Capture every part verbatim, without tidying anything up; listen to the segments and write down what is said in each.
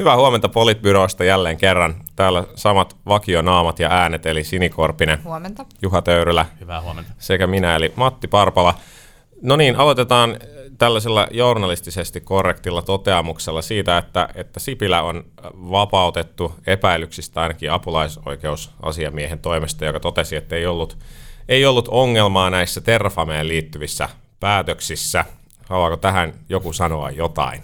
Hyvää huomenta Politbyrosta jälleen kerran. Täällä samat vakionaamat ja äänet, eli Sinikorpinen, huomenta. Juha Töyrylä hyvää huomenta. Sekä minä, eli Matti Parpala. No niin, aloitetaan tällaisella journalistisesti korrektilla toteamuksella siitä, että, että Sipilä on vapautettu epäilyksistä ainakin apulaisoikeusasiamiehen toimesta, joka totesi, että ei ollut, ei ollut ongelmaa näissä Terrafameen liittyvissä päätöksissä. Haluaako tähän joku sanoa jotain?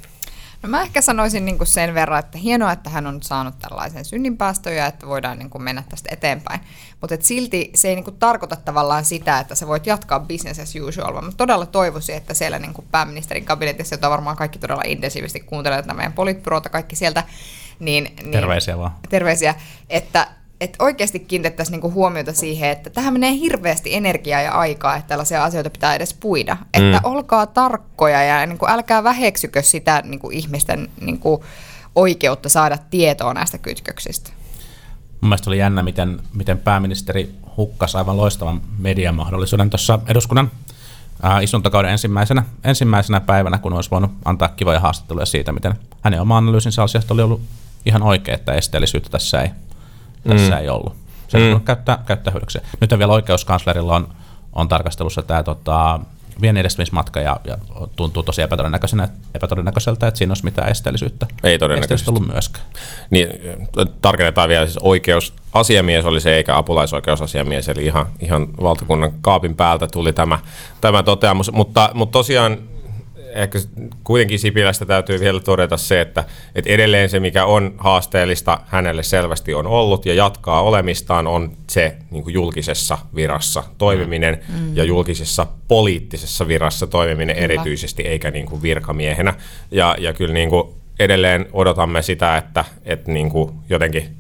No mä ehkä sanoisin niin kuin sen verran, että hienoa, että hän on saanut tällaisen synninpäästöjä, että voidaan niin kuin mennä tästä eteenpäin. Mutta et silti se ei niin kuin tarkoita tavallaan sitä, että sä voit jatkaa business as usual, vaan mä todella toivoisin, että siellä niin kuin pääministerin kabinetissa, jota varmaan kaikki todella intensiivisesti kuuntelee, että meidän politbyroota kaikki sieltä, niin, niin terveisiä vaan. Terveisiä, että että oikeasti kiinnitettäisiin niinku huomiota siihen, että tähän menee hirveästi energiaa ja aikaa, että tällaisia asioita pitää edes puida. Mm. Että olkaa tarkkoja ja niinku älkää väheksykö sitä niinku ihmisten niinku oikeutta saada tietoa näistä kytköksistä. Mun mielestä oli jännä, miten, miten pääministeri hukkasi aivan loistavan mediamahdollisuuden tuossa eduskunnan ää, istuntokauden ensimmäisenä, ensimmäisenä päivänä, kun olisi voinut antaa kivoja haastatteluja siitä, miten hänen oma analyysinsä asiasta oli ollut ihan oikea, että esteellisyyttä tässä ei. Tässä mm. ei ollut. Se ei mm. käyttää, käyttää hyödykseen. Nyt vielä oikeuskanslerilla on, on tarkastelussa tämä tota, viennin edistämismatka ja, ja tuntuu tosi epätodennäköiseltä, että siinä olisi mitään esteellisyyttä. Ei todennäköisesti ollut myöskään. Niin, tarkennetaan vielä, siis oikeusasiamies oli se eikä apulaisoikeusasiamies, eli ihan, ihan valtakunnan kaapin päältä tuli tämä, tämä toteamus, mutta, mutta tosiaan ehkä kuitenkin Sipilästä täytyy vielä todeta se, että, että edelleen se, mikä on haasteellista, hänelle selvästi on ollut ja jatkaa olemistaan, on se niin kuin julkisessa virassa toimiminen mm. ja julkisessa poliittisessa virassa toimiminen erityisesti, eikä niin kuin virkamiehenä. Ja, ja kyllä niin kuin edelleen odotamme sitä, että, että niin kuin jotenkin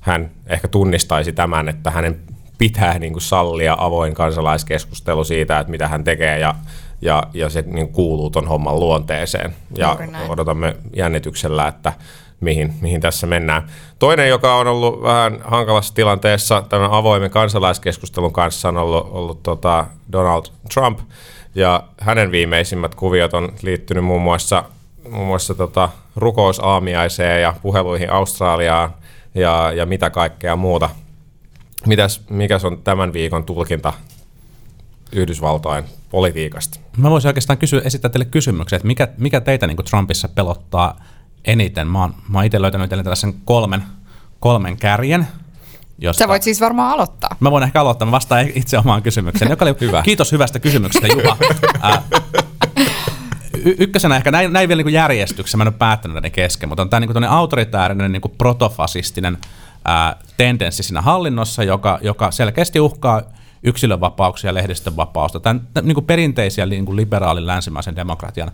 hän ehkä tunnistaisi tämän, että hänen pitää niin kuin sallia avoin kansalaiskeskustelu siitä, että mitä hän tekee ja Ja, ja se niin kuuluu ton homman luonteeseen. Ja odotamme jännityksellä, että mihin, mihin tässä mennään. Toinen, joka on ollut vähän hankalassa tilanteessa tämän avoimen kansalaiskeskustelun kanssa, on ollut, ollut tota Donald Trump. Ja hänen viimeisimmät kuviot on liittynyt muun muassa, muun muassa tota rukousaamiaiseen ja puheluihin Australiaan ja, ja mitä kaikkea muuta. Mitäs, mikäs on tämän viikon tulkinta Yhdysvaltain politiikasta? Mä voisin oikeastaan kysyä, esittää teille kysymyksen, että mikä, mikä teitä niin kuin Trumpissa pelottaa eniten? Mä oon, mä oon itse löytänyt tällaisen kolmen, kolmen kärjen. Josta... Sä voit siis varmaan aloittaa. Mä voin ehkä aloittaa, mä vastaan itse omaan kysymykseen. Joka oli hyvä. Kiitos hyvästä kysymyksestä, Juha. Y- ykkösenä ehkä, näin, näin vielä niin järjestyksessä, mä en ole päättänyt näiden kesken, mutta on tämä niin autoritäärinen, niin protofasistinen ää, tendenssi siinä hallinnossa, joka, joka selkeästi uhkaa yksilönvapauksia, lehdistön vapausta, tämän, tämän, niin kuin perinteisiä niin kuin liberaalin länsimaisen demokratian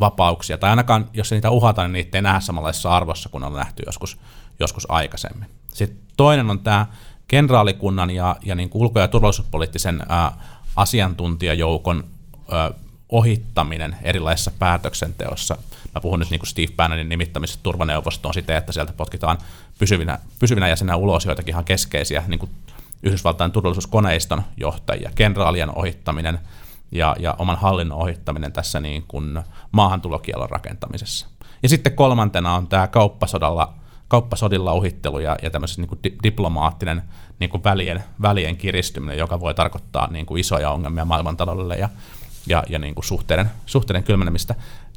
vapauksia, tai ainakaan jos niitä uhataan, niin niitä ei nähdä samanlaisessa arvossa, kun on nähty joskus, joskus aikaisemmin. Sitten toinen on tämä kenraalikunnan ja, ja niin kuin ulko- ja turvallisuuspoliittisen ää, asiantuntijajoukon ää, ohittaminen erilaisessa päätöksenteossa. Mä puhun nyt niin kuin Steve Bannonin nimittämisestä turvaneuvostoon siten, että sieltä potkitaan pysyvinä, pysyvinä jäsenä ulos joitakin ihan keskeisiä niin kuin Yhdysvaltain turvallisuuskoneiston johtajia, kenraalien ohittaminen ja, ja oman hallinnon ohittaminen tässä niin kuin maahantulokielon rakentamisessa. Ja sitten kolmantena on tämä kauppasodalla, kauppasodilla ohittelu ja, ja tämmöisessä niin kuin di- diplomaattinen niin kuin välien, välien kiristyminen, joka voi tarkoittaa niin kuin isoja ongelmia maailmantaloudelle ja, ja, ja niin kuin suhteiden, suhteiden kylmenemistä.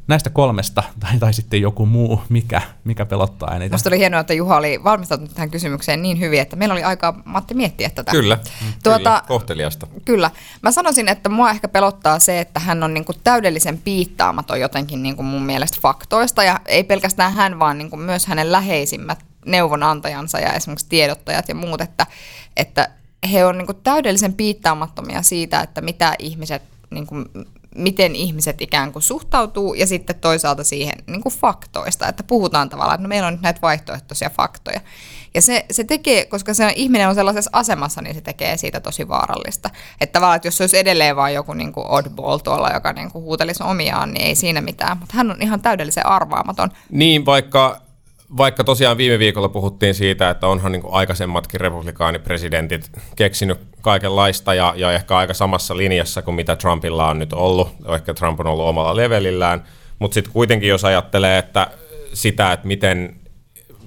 Näistä kolmesta, tai, tai sitten joku muu, mikä, mikä pelottaa eniten. Musta oli hienoa, että Juha oli valmistautunut tähän kysymykseen niin hyvin, että meillä oli aikaa, Matti, miettiä tätä. Kyllä, tuota, kyllä kohteliasta. Kyllä. Mä sanoisin, että mua ehkä pelottaa se, että hän on niinku täydellisen piittaamaton jotenkin niinku mun mielestä faktoista, ja ei pelkästään hän, vaan niinku myös hänen läheisimmät neuvonantajansa ja esimerkiksi tiedottajat ja muut, että, että he on niinku täydellisen piittaamattomia siitä, että mitä ihmiset... Niinku, miten ihmiset ikään kuin suhtautuu ja sitten toisaalta siihen niin kuin faktoista, että puhutaan tavallaan, että no meillä on nyt näitä vaihtoehtoisia faktoja. Ja se, se tekee, koska se ihminen on sellaisessa asemassa, niin se tekee siitä tosi vaarallista. Että tavallaan, että jos se olisi edelleen vaan joku niin kuin oddball tuolla, joka niin kuin huutelisi omiaan, niin ei siinä mitään. Mutta hän on ihan täydellisen arvaamaton. Niin, vaikka... Vaikka tosiaan viime viikolla puhuttiin siitä, että onhan niin kuin aikaisemmatkin republikaanipresidentit keksinyt kaikenlaista ja, ja ehkä aika samassa linjassa kuin mitä Trumpilla on nyt ollut. Ehkä Trump on ollut omalla levelillään, mutta sitten kuitenkin jos ajattelee että sitä, että miten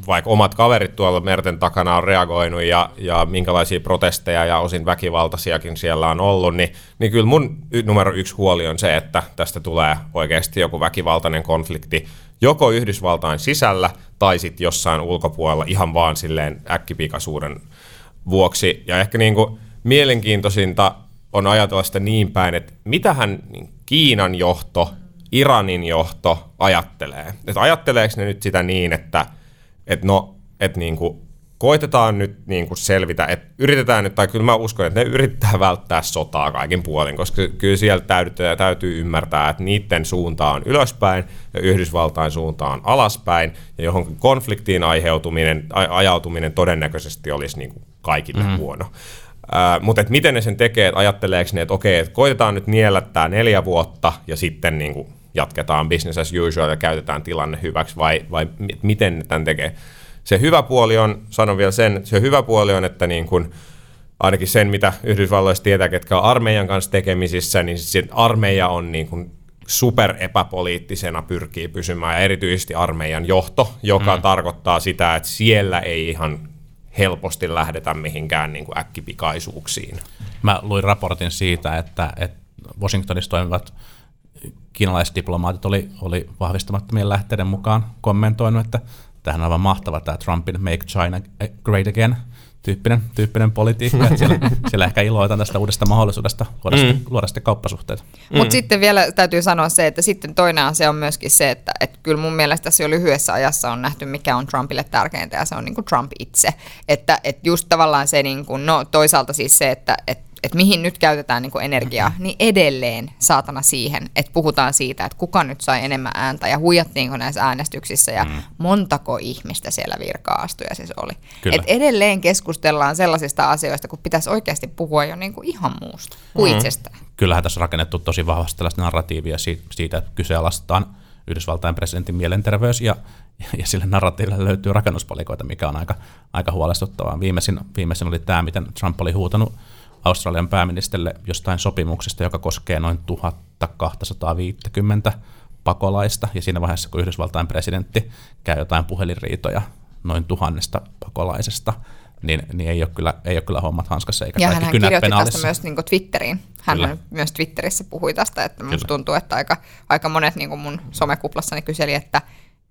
vaikka omat kaverit tuolla merten takana on reagoinut ja, ja minkälaisia protesteja ja osin väkivaltaisiakin siellä on ollut, niin, niin kyllä mun numero yksi huoli on se, että tästä tulee oikeasti joku väkivaltainen konflikti joko Yhdysvaltain sisällä tai sitten jossain ulkopuolella ihan vaan silleen äkkipikaisuuden vuoksi. Ja ehkä niin kuin mielenkiintoisinta on ajatella sitä niin päin, että mitähän Kiinan johto, Iranin johto ajattelee. Että ajatteleeko ne nyt sitä niin, että et no, et niinku, koitetaan nyt niinku selvitä, että yritetään nyt, tai kyllä mä uskon, että ne yrittää välttää sotaa kaikin puolin, koska kyllä siellä täytyy, täytyy ymmärtää, että niiden suunta on ylöspäin ja Yhdysvaltain suunta on alaspäin, ja johonkin konfliktiin aiheutuminen, ajautuminen todennäköisesti olisi niinku kaikille mm. huono. Uh, mutta miten ne sen tekee, että ajatteleeko ne, että okei, että koitetaan nyt niellättää neljä vuotta ja sitten niin kuin, jatketaan business as usual ja käytetään tilanne hyväksi, vai, vai miten ne tämän tekee? Se hyvä puoli on, sanon vielä sen, se hyvä puoli on, että niin kuin, ainakin sen, mitä Yhdysvalloissa tietää, ketkä on armeijan kanssa tekemisissä, niin se armeija on niin kuin super epäpoliittisena pyrkii pysymään, ja erityisesti armeijan johto, joka mm. tarkoittaa sitä, että siellä ei ihan helposti lähdetään mihinkään niin kuin äkkipikaisuuksiin. Mä luin raportin siitä, että, että Washingtonissa toimivat kiinalaiset diplomaatit oli, oli vahvistamattomien lähteiden mukaan kommentoinut, että tämähän on aivan mahtava tämä Trumpin Make China Great Again tyyppinen, tyyppinen politiikka, että siellä, siellä ehkä iloitaan tästä uudesta mahdollisuudesta luoda, mm. luoda sitten kauppasuhteita. Mm. Mutta sitten vielä täytyy sanoa se, että sitten toinen asia on myöskin se, että et kyllä mun mielestä tässä jo lyhyessä ajassa on nähty, mikä on Trumpille tärkeintä, ja se on niinku Trump itse. Että et just tavallaan se, niinku, no toisaalta siis se, että et, et mihin nyt käytetään niinku energiaa, niin edelleen saatana siihen, että puhutaan siitä, että kuka nyt sai enemmän ääntä, ja huijattiinko näissä äänestyksissä, ja mm. montako ihmistä siellä virka-astuja siis oli. Et edelleen keskustelussa keskustellaan sellaisista asioista, kun pitäisi oikeasti puhua jo niin kuin ihan muusta kuin mm-hmm. itsestään. Kyllähän tässä on rakennettu tosi vahvasti tällaista narratiivia siitä, että kyseenalaistaan Yhdysvaltain presidentin mielenterveys, ja, ja sille narratiiville löytyy rakennuspalikoita, mikä on aika, aika huolestuttavaa. Viimeisin, viimeisin oli tämä, miten Trump oli huutanut Australian pääministerille jostain sopimuksesta, joka koskee noin tuhat kaksisataaviisikymmentä pakolaista, ja siinä vaiheessa, kun Yhdysvaltain presidentti käy jotain puhelinriitoja noin tuhannesta pakolaisesta, Niin, niin ei ole kyllä, ei ole kyllä hommat hanskassa eikä kaikki kynät penaalissa. Ja hän kirjoitti tästä myös niin kuin Twitteriin. Hän kyllä. myös Twitterissä puhui tästä, että musta tuntuu, että aika, aika monet niin kuin mun somekuplassani kyseli, että,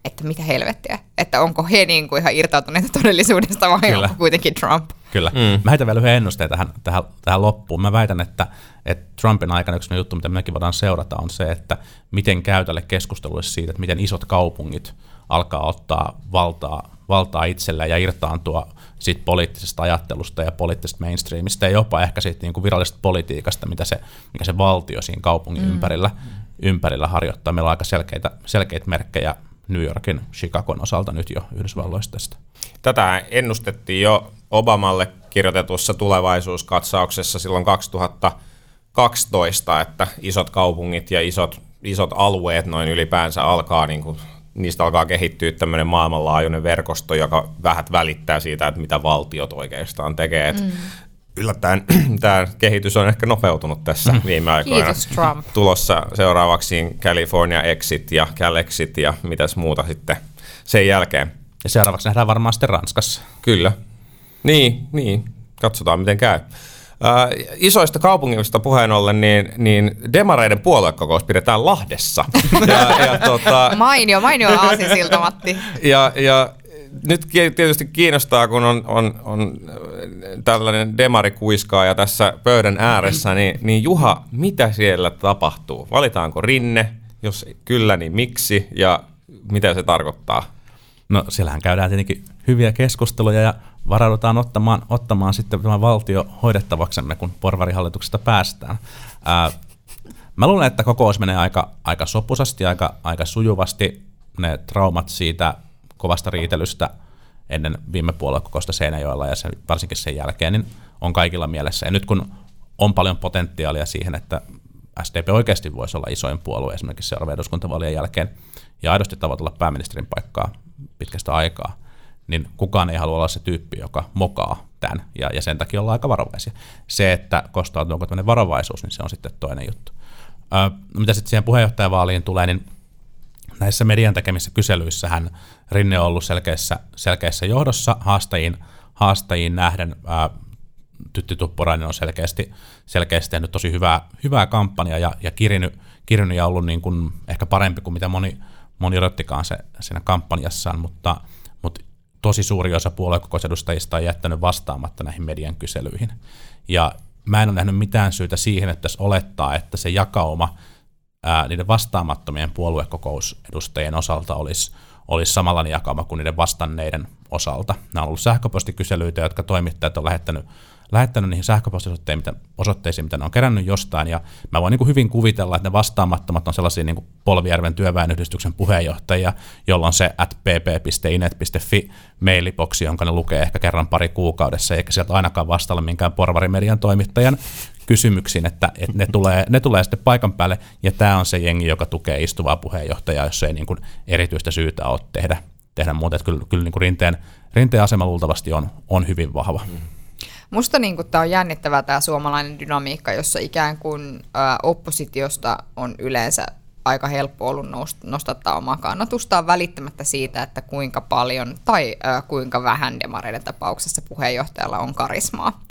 että mitä helvettiä, että onko he niin kuin ihan irtautuneita todellisuudesta vai onko kuitenkin Trump. Kyllä. Mm. Mä heitän vielä yhden ennusteen tähän, tähän, tähän loppuun. Mä väitän, että, että Trumpin aikana yksi juttu, mitä mekin voidaan seurata, on se, että miten käy tälle keskustelulle siitä, että miten isot kaupungit alkaa ottaa valtaa, valtaa itsellään ja irtaantua siitä poliittisesta ajattelusta ja poliittisesta mainstreamista ja jopa ehkä siitä niin kuin virallisesta politiikasta, mitä se, mikä se valtio siinä kaupungin mm. ympärillä, ympärillä harjoittaa. Meillä on aika selkeitä, selkeitä merkkejä New Yorkin, Chicagon osalta nyt jo Yhdysvalloista tästä. Tätä ennustettiin jo Obamalle kirjoitetussa tulevaisuuskatsauksessa silloin kaksituhattakaksitoista, että isot kaupungit ja isot, isot alueet noin ylipäänsä alkaa niin kuin niistä alkaa kehittyä tämmöinen maailmanlaajuinen verkosto, joka vähät välittää siitä, että mitä valtiot oikeastaan tekee. Mm. Yllättäen tämä kehitys on ehkä nopeutunut tässä viime aikoina. Kiitos Trump. Tulossa seuraavaksi California Exit ja Calexit ja mitäs muuta sitten sen jälkeen. Ja seuraavaksi nähdään varmaan sitten Ranskassa. Kyllä. Niin, niin. Katsotaan miten käy. Uh, isoista kaupungista puheen ollen, niin, niin demareiden puoluekokous pidetään Lahdessa. ja, ja, tota... Mainio, mainio aasinsilta, Matti. ja, ja nyt tietysti kiinnostaa, kun on, on, on tällainen demarikuiskaaja tässä pöydän ääressä, niin, niin Juha, mitä siellä tapahtuu? Valitaanko Rinne? Jos kyllä, niin miksi? Ja mitä se tarkoittaa? No siellähän käydään tietenkin hyviä keskusteluja ja varaudutaan ottamaan, ottamaan sitten tämä valtio hoidettavaksemme, kun porvarihallituksesta päästään. Ää, mä luulen, että kokous menee aika, aika sopusasti, aika, aika sujuvasti. Ne traumat siitä kovasta riitelystä ennen viime puoluekokousta Seinäjoella ja sen, varsinkin sen jälkeen niin on kaikilla mielessä. Ja nyt kun on paljon potentiaalia siihen, että S D P oikeasti voisi olla isoin puolue esimerkiksi seuraavien eduskuntavaalien jälkeen ja aidosti tavoitella pääministerin paikkaa pitkästä aikaa, niin kukaan ei halua olla se tyyppi, joka mokaa tämän, ja, ja sen takia ollaan aika varovaisia. Se, että kostautuuko tämmöinen varovaisuus, niin se on sitten toinen juttu. Ö, mitä sitten siihen puheenjohtajavaaliin tulee, niin näissä median tekemissä kyselyissä Rinne on ollut selkeässä, selkeässä johdossa haastajiin, haastajiin nähden. Ää, Tytti Tuppurainen on selkeästi, selkeästi tehnyt tosi hyvää, hyvää kampanjaa ja, ja kirinyt, kirinyt ja ollut niin kuin ehkä parempi kuin mitä moni, moni odottikaan se, siinä kampanjassaan, mutta, mutta tosi suuri osa puoluekokousedustajista on jättänyt vastaamatta näihin median kyselyihin. Ja mä en ole nähnyt mitään syytä siihen, että tässä olettaa, että se jakauma ää, niiden vastaamattomien puoluekokousedustajien osalta olisi, olisi samanlainen jakauma kuin niiden vastanneiden osalta. Nämä on ollut sähköpostikyselyitä, jotka toimittajat on lähettänyt, lähettänyt niihin sähköpostiosoitteisiin, mitä ne on kerännyt jostain. Ja mä voin niin kuin hyvin kuvitella, että ne vastaamattomat on sellaisia niin kuin Polvijärven työväenyhdistyksen puheenjohtajia, jolla on se at p p piste inet piste f i mailiboksi, jonka ne lukee ehkä kerran pari kuukaudessa, eikä sieltä ainakaan vastailla minkään porvarimedian toimittajan kysymyksiin, että, että ne, tulee, ne tulee sitten paikan päälle, ja tämä on se jengi, joka tukee istuvaa puheenjohtajaa, jos ei niin kuin erityistä syytä ole tehdä, tehdä muuta. Että kyllä, kyllä niin kuin rinteen, rinteen asema luultavasti on, on hyvin vahva. Musta niin tämä on jännittävä tämä suomalainen dynamiikka, jossa ikään kuin ä, oppositiosta on yleensä aika helppo ollut nostattaa omaa kannatustaan välittämättä siitä, että kuinka paljon tai ä, kuinka vähän demareiden tapauksessa puheenjohtajalla on karismaa.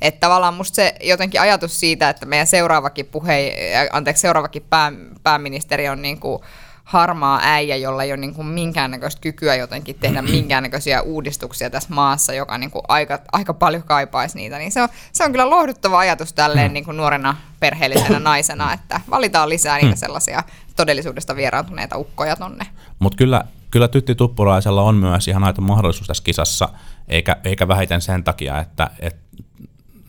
Että tavallaan musta se jotenkin ajatus siitä, että meidän seuraavakin, puhe, anteeksi, seuraavakin pää, pääministeri on niin kuin harmaa äijä, jolla ei ole niin kuin minkäännäköistä kykyä jotenkin tehdä minkäännäköisiä uudistuksia tässä maassa, joka niin kuin aika, aika paljon kaipaisi niitä. Niin se, on, se on kyllä lohduttava ajatus tälleen niin kuin nuorena perheellisenä naisena, että valitaan lisää niitä sellaisia todellisuudesta vieraantuneita ukkoja tonne. Mutta kyllä, kyllä Tytti Tuppuraisella on myös ihan aito mahdollisuus tässä kisassa, eikä, eikä vähiten sen takia, että, että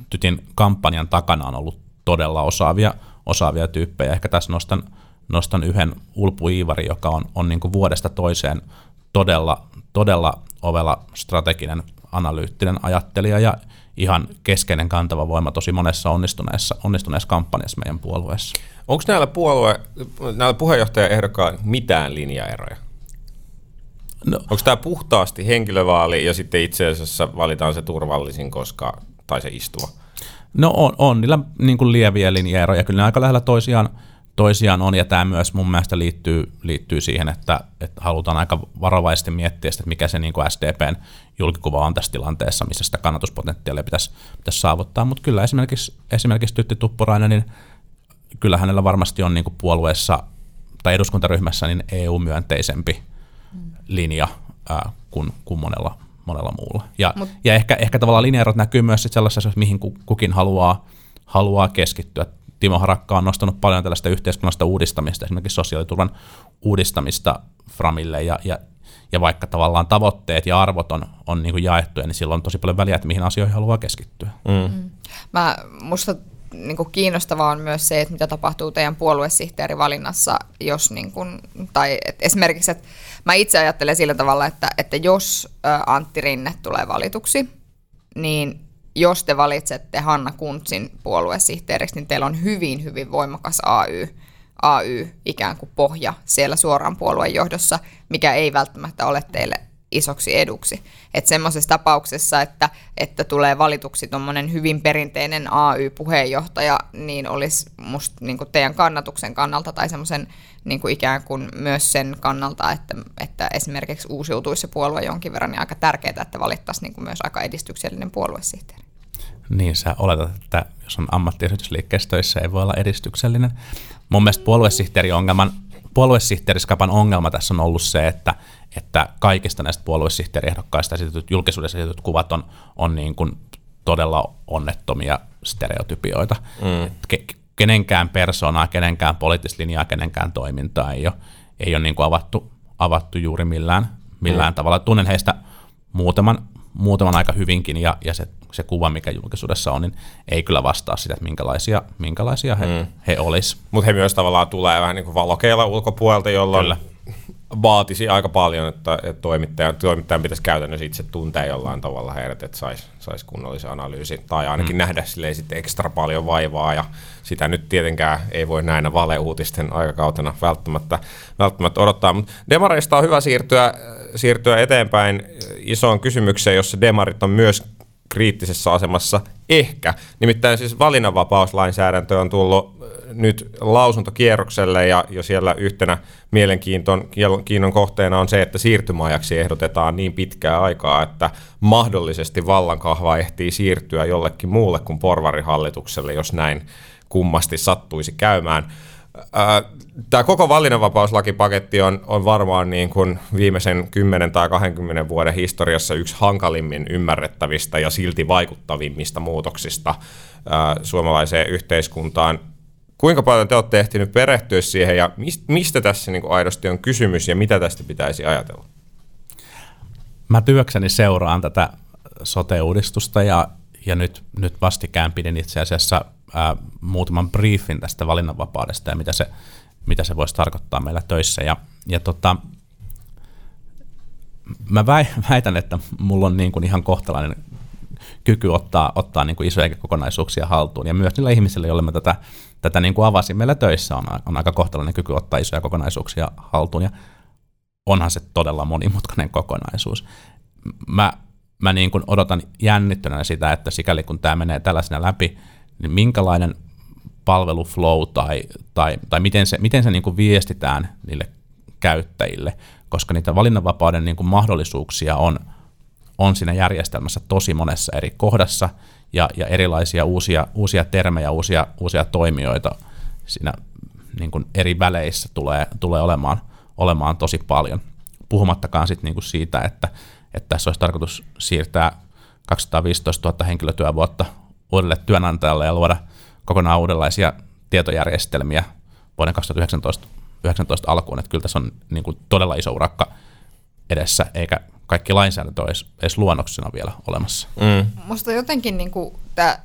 Tytin kampanjan takana on ollut todella osaavia, osaavia tyyppejä. Ehkä tässä nostan Nostan yhden Ulpu Iivari, joka on, on niin kuin vuodesta toiseen todella, todella ovela strateginen, analyyttinen ajattelija ja ihan keskeinen kantava voima tosi monessa onnistuneessa, onnistuneessa kampanjassa meidän puolueessa. Onko näillä, puolue, näillä puheenjohtajaehdokkaan mitään linjaeroja? No. Onko tämä puhtaasti henkilövaali ja sitten itse asiassa valitaan se turvallisin koska, tai se istuva? No on, on niillä niin kuin lieviä linjaeroja. Kyllä ne aika lähellä toisiaan. Toisiaan on, ja tämä myös mun mielestä liittyy, liittyy siihen, että, että halutaan aika varovaisesti miettiä, että mikä se niin kuin S D P:n julkikuva on tässä tilanteessa, missä sitä kannatuspotentiaalia pitäisi, pitäisi saavuttaa. Mutta kyllä esimerkiksi, esimerkiksi Tytti Tuppurainen, niin kyllä hänellä varmasti on niin kuin puolueessa tai eduskuntaryhmässä niin E U-myönteisempi mm. linja ää, kuin, kuin monella, monella muulla. Ja, Mut. ja ehkä, ehkä tavallaan linjaerot näkyy myös sellaisessa, mihin kukin haluaa, haluaa keskittyä. Timo Harakka on nostanut paljon tällaista yhteiskunnallista uudistamista, esimerkiksi sosiaaliturvan uudistamista framille, ja, ja, ja vaikka tavallaan tavoitteet ja arvot on, on niin kuin jaettuja, niin silloin on tosi paljon väliä, että mihin asioihin haluaa keskittyä. Mm. Mm. Mä, musta niin kuin kiinnostavaa on myös se, että mitä tapahtuu teidän puoluesihteerivalinnassa, jos niin kuin, tai et esimerkiksi, että mä itse ajattelen sillä tavalla, että, että jos Antti Rinne tulee valituksi, niin jos te valitsette Hanna Kuntsin puoluesihteeriksi, niin teillä on hyvin, hyvin voimakas A Y, A Y ikään kuin pohja siellä suoraan puolueen johdossa, mikä ei välttämättä ole teille isoksi eduksi. Että semmoisessa tapauksessa, että, että tulee valituksi tuommoinen hyvin perinteinen A Y-puheenjohtaja, niin olisi musta niin kuin teidän kannatuksen kannalta tai semmoisen niin kuin ikään kuin myös sen kannalta, että, että esimerkiksi uusiutuisi se puolue jonkin verran, niin aika tärkeää, että valittaisiin niin kuin myös aika edistyksellinen puoluesihteeri. Niin, sä oletat, että jos on ammattiyhdistysliikkeessä töissä, ei voi olla edistyksellinen. Mun mielestä puoluesihteeri-ongelman Puoluesihteeriskapan ongelma tässä on ollut se, että, että kaikista näistä puoluesihteeriehdokkaista esitetyt, julkisuudessa esitetyt kuvat on, on niin kuin todella onnettomia stereotypioita. Mm. Ke- kenenkään persoonaa, kenenkään poliittista linjaa, kenenkään toimintaa ei ole, ei ole niin kuin avattu, avattu juuri millään, millään mm. tavalla. Tunnen heistä muutaman, muutaman aika hyvinkin, ja, ja se, se kuva, mikä julkisuudessa on, niin ei kyllä vastaa sitä, että minkälaisia, minkälaisia he, mm. he olisi. Mutta he myös tavallaan tulee vähän niin kuin valokeilla ulkopuolelta, jolloin kyllä vaatisi aika paljon, että, että toimittajan, toimittajan pitäisi käytännössä itse tuntea jollain tavalla heidät, että saisi sais kunnollisen analyysin, tai ainakin mm. nähdä silleen sitten ekstra paljon vaivaa, ja sitä nyt tietenkään ei voi näinä valeuutisten aikakautena välttämättä, välttämättä odottaa. Mut demareista on hyvä siirtyä, siirtyä eteenpäin isoon kysymykseen, jossa demarit on myös kriittisessä asemassa ehkä. Nimittäin siis valinnanvapauslainsäädäntö on tullut nyt lausuntokierrokselle, ja jo siellä yhtenä mielenkiinnon kohteena on se, että siirtymäajaksi ehdotetaan niin pitkää aikaa, että mahdollisesti vallankahva ehtii siirtyä jollekin muulle kuin porvarihallitukselle, jos näin kummasti sattuisi käymään. Tämä koko valinnanvapauslakipaketti on, on varmaan niin kuin viimeisen kymmenen tai kaksikymmentä vuoden historiassa yksi hankalimmin ymmärrettävistä ja silti vaikuttavimmista muutoksista suomalaiseen yhteiskuntaan. Kuinka paljon te olette ehtineet perehtyä siihen, ja mistä tässä niin kuin aidosti on kysymys ja mitä tästä pitäisi ajatella? Mä työkseni seuraan tätä sote-uudistusta ja, ja nyt, nyt vastikään pidin itse asiassa Ää, muutaman briefin tästä valinnanvapaudesta ja mitä se, mitä se voisi tarkoittaa meillä töissä. Ja, ja tota, mä väitän, että mulla on niin kuin ihan kohtalainen kyky ottaa, ottaa niin kuin isoja kokonaisuuksia haltuun. Ja myös niillä ihmisillä, joille mä tätä, tätä niin kuin avasin meillä töissä, on, on aika kohtalainen kyky ottaa isoja kokonaisuuksia haltuun. Ja onhan se todella monimutkainen kokonaisuus. Mä, mä niin kuin odotan jännittyneenä sitä, että sikäli kun tämä menee tällaisena läpi, niin minkälainen palveluflow tai, tai, tai miten se, miten se niin kuin viestitään niille käyttäjille, koska niitä valinnanvapauden niin kuin mahdollisuuksia on, on siinä järjestelmässä tosi monessa eri kohdassa ja, ja erilaisia uusia, uusia termejä, uusia, uusia toimijoita siinä niin kuin eri väleissä tulee, tulee olemaan, olemaan tosi paljon. Puhumattakaan sit niin kuin siitä, että, että tässä olisi tarkoitus siirtää kaksisataaviisitoistatuhatta henkilötyövuotta uudelle työnantajalle ja luoda kokonaan uudenlaisia tietojärjestelmiä vuoden kaksituhattayhdeksäntoista alkuun. Että kyllä tässä on niin kuin todella iso urakka edessä, eikä kaikki lainsäädäntö ole edes luonnoksena vielä olemassa. Mm. Musta jotenkin niin kuin, tää,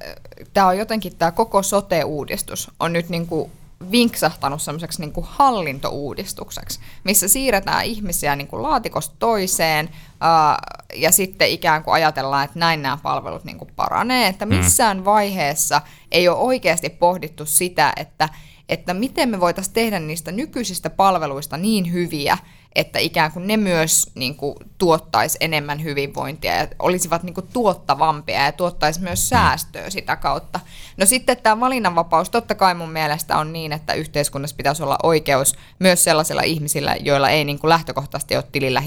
tää on jotenkin tämä koko sote-uudistus on nyt niin kuin vinksahtanut semmoiseksi niin kuin hallintouudistukseksi, missä siirretään ihmisiä niin kuin laatikosta toiseen ää, ja sitten ikään kuin ajatellaan, että näin nämä palvelut niin kuin paranee, että missään vaiheessa ei ole oikeasti pohdittu sitä, että, että miten me voitaisiin tehdä niistä nykyisistä palveluista niin hyviä, että ikään kuin ne myös niin kuin tuottaisi enemmän hyvinvointia ja olisivat niin kuin tuottavampia ja tuottaisi myös säästöä sitä kautta. No sitten tämä valinnanvapaus totta kai mun mielestä on niin, että yhteiskunnassa pitäisi olla oikeus myös sellaisilla ihmisillä, joilla ei niin kuin lähtökohtaisesti ole tilillä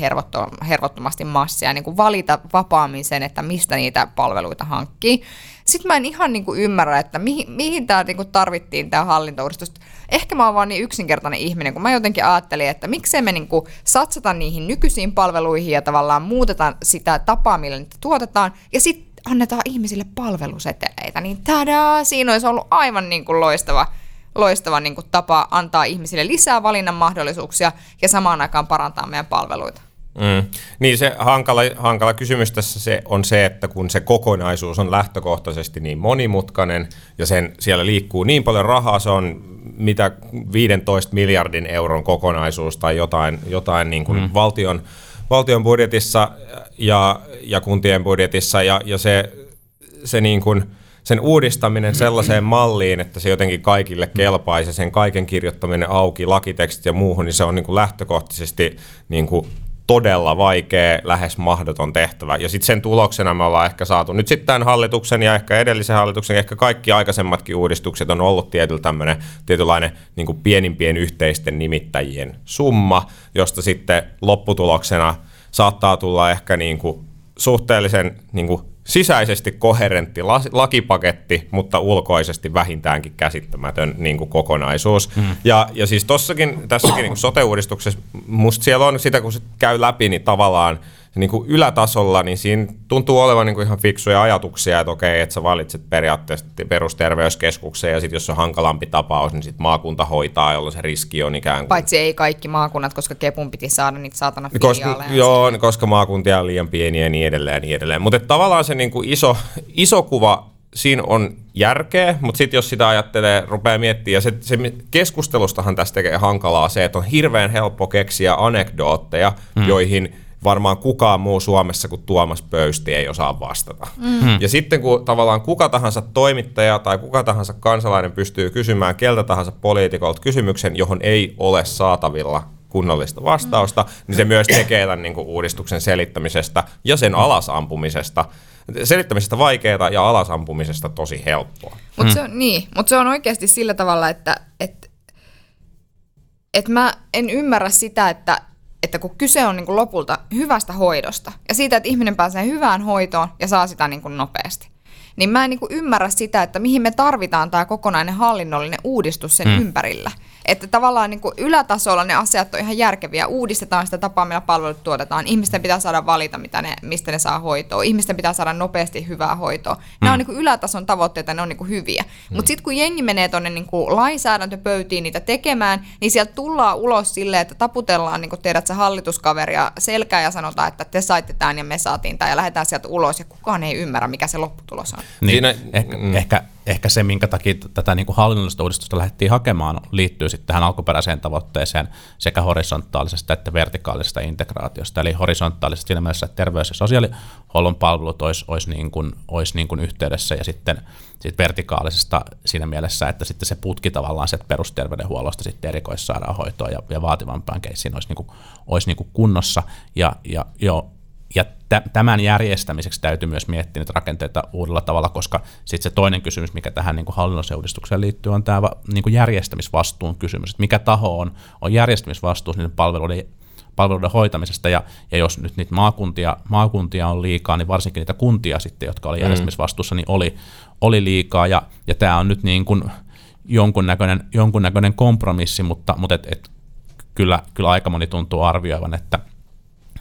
hervottomasti massia, niin kuin valita vapaammin sen, että mistä niitä palveluita hankkii. Sitten mä en ihan niin kuin ymmärrä, että mihin, mihin tämä niin kuin tarvittiin tämä hallintouudistus. Ehkä mä oon vaan niin yksinkertainen ihminen, kun mä jotenkin ajattelin, että miksei me niin kuin satsata niihin nykyisiin palveluihin ja tavallaan muutetaan sitä tapaa, millä niitä tuotetaan, ja sitten annetaan ihmisille palveluseteleitä, niin tadaa, siinä olisi ollut aivan niin kuin loistava, loistava niin kuin tapa antaa ihmisille lisää valinnan mahdollisuuksia ja samaan aikaan parantaa meidän palveluita. Mm. Niin se hankala, hankala kysymys tässä se on se, että kun se kokonaisuus on lähtökohtaisesti niin monimutkainen ja sen, siellä liikkuu niin paljon rahaa, se on mitä viisitoista miljardin euron kokonaisuus tai jotain, jotain niin kuin mm. valtion, valtion budjetissa ja, ja kuntien budjetissa ja, ja se, se niin kuin sen uudistaminen sellaiseen malliin, että se jotenkin kaikille kelpaisi, sen kaiken kirjoittaminen auki, lakitekstit ja muuhun, niin se on niin kuin lähtökohtaisesti niin kuin todella vaikea, lähes mahdoton tehtävä. Ja sitten sen tuloksena me ollaan ehkä saatu nyt sitten tämän hallituksen ja ehkä edellisen hallituksen ja ehkä kaikki aikaisemmatkin uudistukset on ollut tämmöinen tietynlainen niin kuin pienimpien yhteisten nimittäjien summa, josta sitten lopputuloksena saattaa tulla ehkä niin kuin suhteellisen niin kuin sisäisesti koherentti lakipaketti, mutta ulkoisesti vähintäänkin käsittämätön niin kuin kokonaisuus. Mm. Ja, ja siis tossakin, tässäkin niin kuin sote-uudistuksessa, musta siellä on sitä, kun se käy läpi, niin tavallaan niin kuin ylätasolla, niin siinä tuntuu olevan niin kuin ihan fiksuja ajatuksia, että okei, että sä valitset periaatteessa perusterveyskeskuksen, ja sitten jos on hankalampi tapaus, niin sitten maakunta hoitaa, jolloin se riski on ikään kuin... Paitsi ei kaikki maakunnat, koska Kepun piti saada niitä saatana filiaaleja. Joo, niin koska maakuntia on liian pieniä ja niin edelleen ja niin edelleen. Mutta tavallaan se niin kuin iso, iso kuva siinä on järkeä, mutta sitten jos sitä ajattelee, rupeaa miettimään, ja se, se keskustelustahan tässä tekee hankalaa se, että on hirveän helppo keksiä anekdootteja, hmm. joihin... Varmaan kukaan muu Suomessa kuin Tuomas Pöysti ei osaa vastata. Mm. Ja sitten kun tavallaan kuka tahansa toimittaja tai kuka tahansa kansalainen pystyy kysymään keltä tahansa poliitikolta kysymyksen, johon ei ole saatavilla kunnollista vastausta, mm. niin se myös tekee tämän niin kuin uudistuksen selittämisestä ja sen alasampumisesta selittämisestä vaikeaa ja alasampumisesta tosi helppoa. Mutta se, niin, mut se on oikeasti sillä tavalla, että et, et mä en ymmärrä sitä, että, että kun kyse on niin kuin lopulta hyvästä hoidosta ja siitä, että ihminen pääsee hyvään hoitoon ja saa sitä niin kuin nopeasti, niin mä en niin kuin ymmärrä sitä, että mihin me tarvitaan tämä kokonainen hallinnollinen uudistus sen mm. ympärillä. Että tavallaan niin kuin ylätasolla ne asiat on ihan järkeviä. Uudistetaan sitä tapaa, millä palvelut tuotetaan. Ihmisten pitää saada valita, mitä ne, mistä ne saa hoitoa. Ihmisten pitää saada nopeasti hyvää hoitoa. Mm. Nämä on niin kuin ylätason tavoitteita, ne on niin kuin hyviä. Mm. Mutta sitten kun jengi menee tuonne niin kuin lainsäädäntöpöytiin niitä tekemään, niin sieltä tullaan ulos silleen, että taputellaan niin kuin tiedät sä hallituskaveria selkää ja sanotaan, että te saitte tämän ja me saatiin tämän ja lähdetään sieltä ulos. Ja kukaan ei ymmärrä, mikä se lopputulos on. Niin, Siinä, ehkä... Mm. ehkä Ehkä se, minkä takia tätä niin kuin hallinnollista uudistusta lähdettiin hakemaan, liittyy sitten tähän alkuperäiseen tavoitteeseen sekä horisontaalisesta että vertikaalisesta integraatiosta. Eli horisontaalisesta siinä mielessä, että terveys- ja sosiaalihuollon palvelut olisi, olisi, niin kuin, olisi niin kuin yhteydessä, ja sitten sit vertikaalisesta siinä mielessä, että sitten se putki tavallaan sieltä perusterveydenhuollosta sitten erikoissairaanhoitoon ja, ja vaativampaan keissiin olisi, niin kuin, olisi niin kuin kunnossa. Ja, ja, jo, ja tämän järjestämiseksi täytyy myös miettiä niitä rakenteita uudella tavalla, koska sitten se toinen kysymys, mikä tähän niin kuin hallinnolliseen uudistukseen liittyy, on tämä niin kuin järjestämisvastuun kysymys. Että mikä taho on, on järjestämisvastuus niiden palveluiden, palveluiden hoitamisesta, ja, ja jos nyt niitä maakuntia, maakuntia on liikaa, niin varsinkin niitä kuntia sitten, jotka oli järjestämisvastuussa, niin oli, oli liikaa, ja, ja tämä on nyt niin kuin jonkunnäköinen, jonkunnäköinen kompromissi, mutta, mutta et, et, kyllä, kyllä aika moni tuntuu arvioivan, että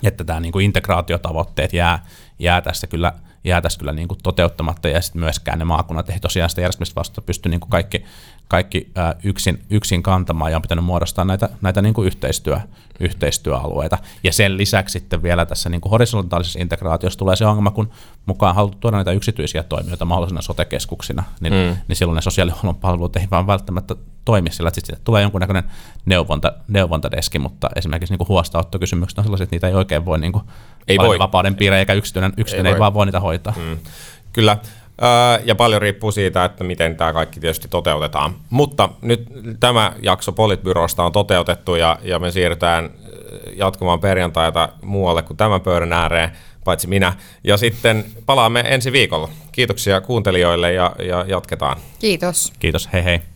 että tämä niin kuin integraatiotavoitteet jää, jää tässä kyllä, jää tässä kyllä niin kuin toteuttamatta, ja sitten myöskään ne maakunnat ei tosiaan sitä järjestämisvastuuta pysty niin kuin kaikki, kaikki ää, yksin, yksin kantamaan, ja on pitänyt muodostaa näitä, näitä niin kuin yhteistyö, yhteistyöalueita. Ja sen lisäksi sitten vielä tässä niin kuin horisontaalisessa integraatiossa tulee se ongelma, kun mukaan halutaan tuoda näitä yksityisiä toimijoita mahdollisena sote-keskuksina, niin, mm. niin silloin ne sosiaalihuollon palvelut ei vaan välttämättä toimi sillä, että sitten tulee jonkunnäköinen neuvonta, neuvontadeski, mutta esimerkiksi niin kuin huostaattokysymykset on sellaisia, että niitä ei oikein voi niin kuin ei voi. Vapauden piirejä, eikä yksityinen, yksityinen ei, ei vaan voi niitä hoitaa. Mm. Kyllä, ja paljon riippuu siitä, että miten tämä kaikki tietysti toteutetaan. Mutta nyt tämä jakso Politbyrosta on toteutettu, ja, ja me siirrytään jatkumaan perjantaita muualle kuin tämän pöydän ääreen, paitsi minä. Ja sitten palaamme ensi viikolla. Kiitoksia kuuntelijoille, ja, ja jatketaan. Kiitos. Kiitos, hei hei.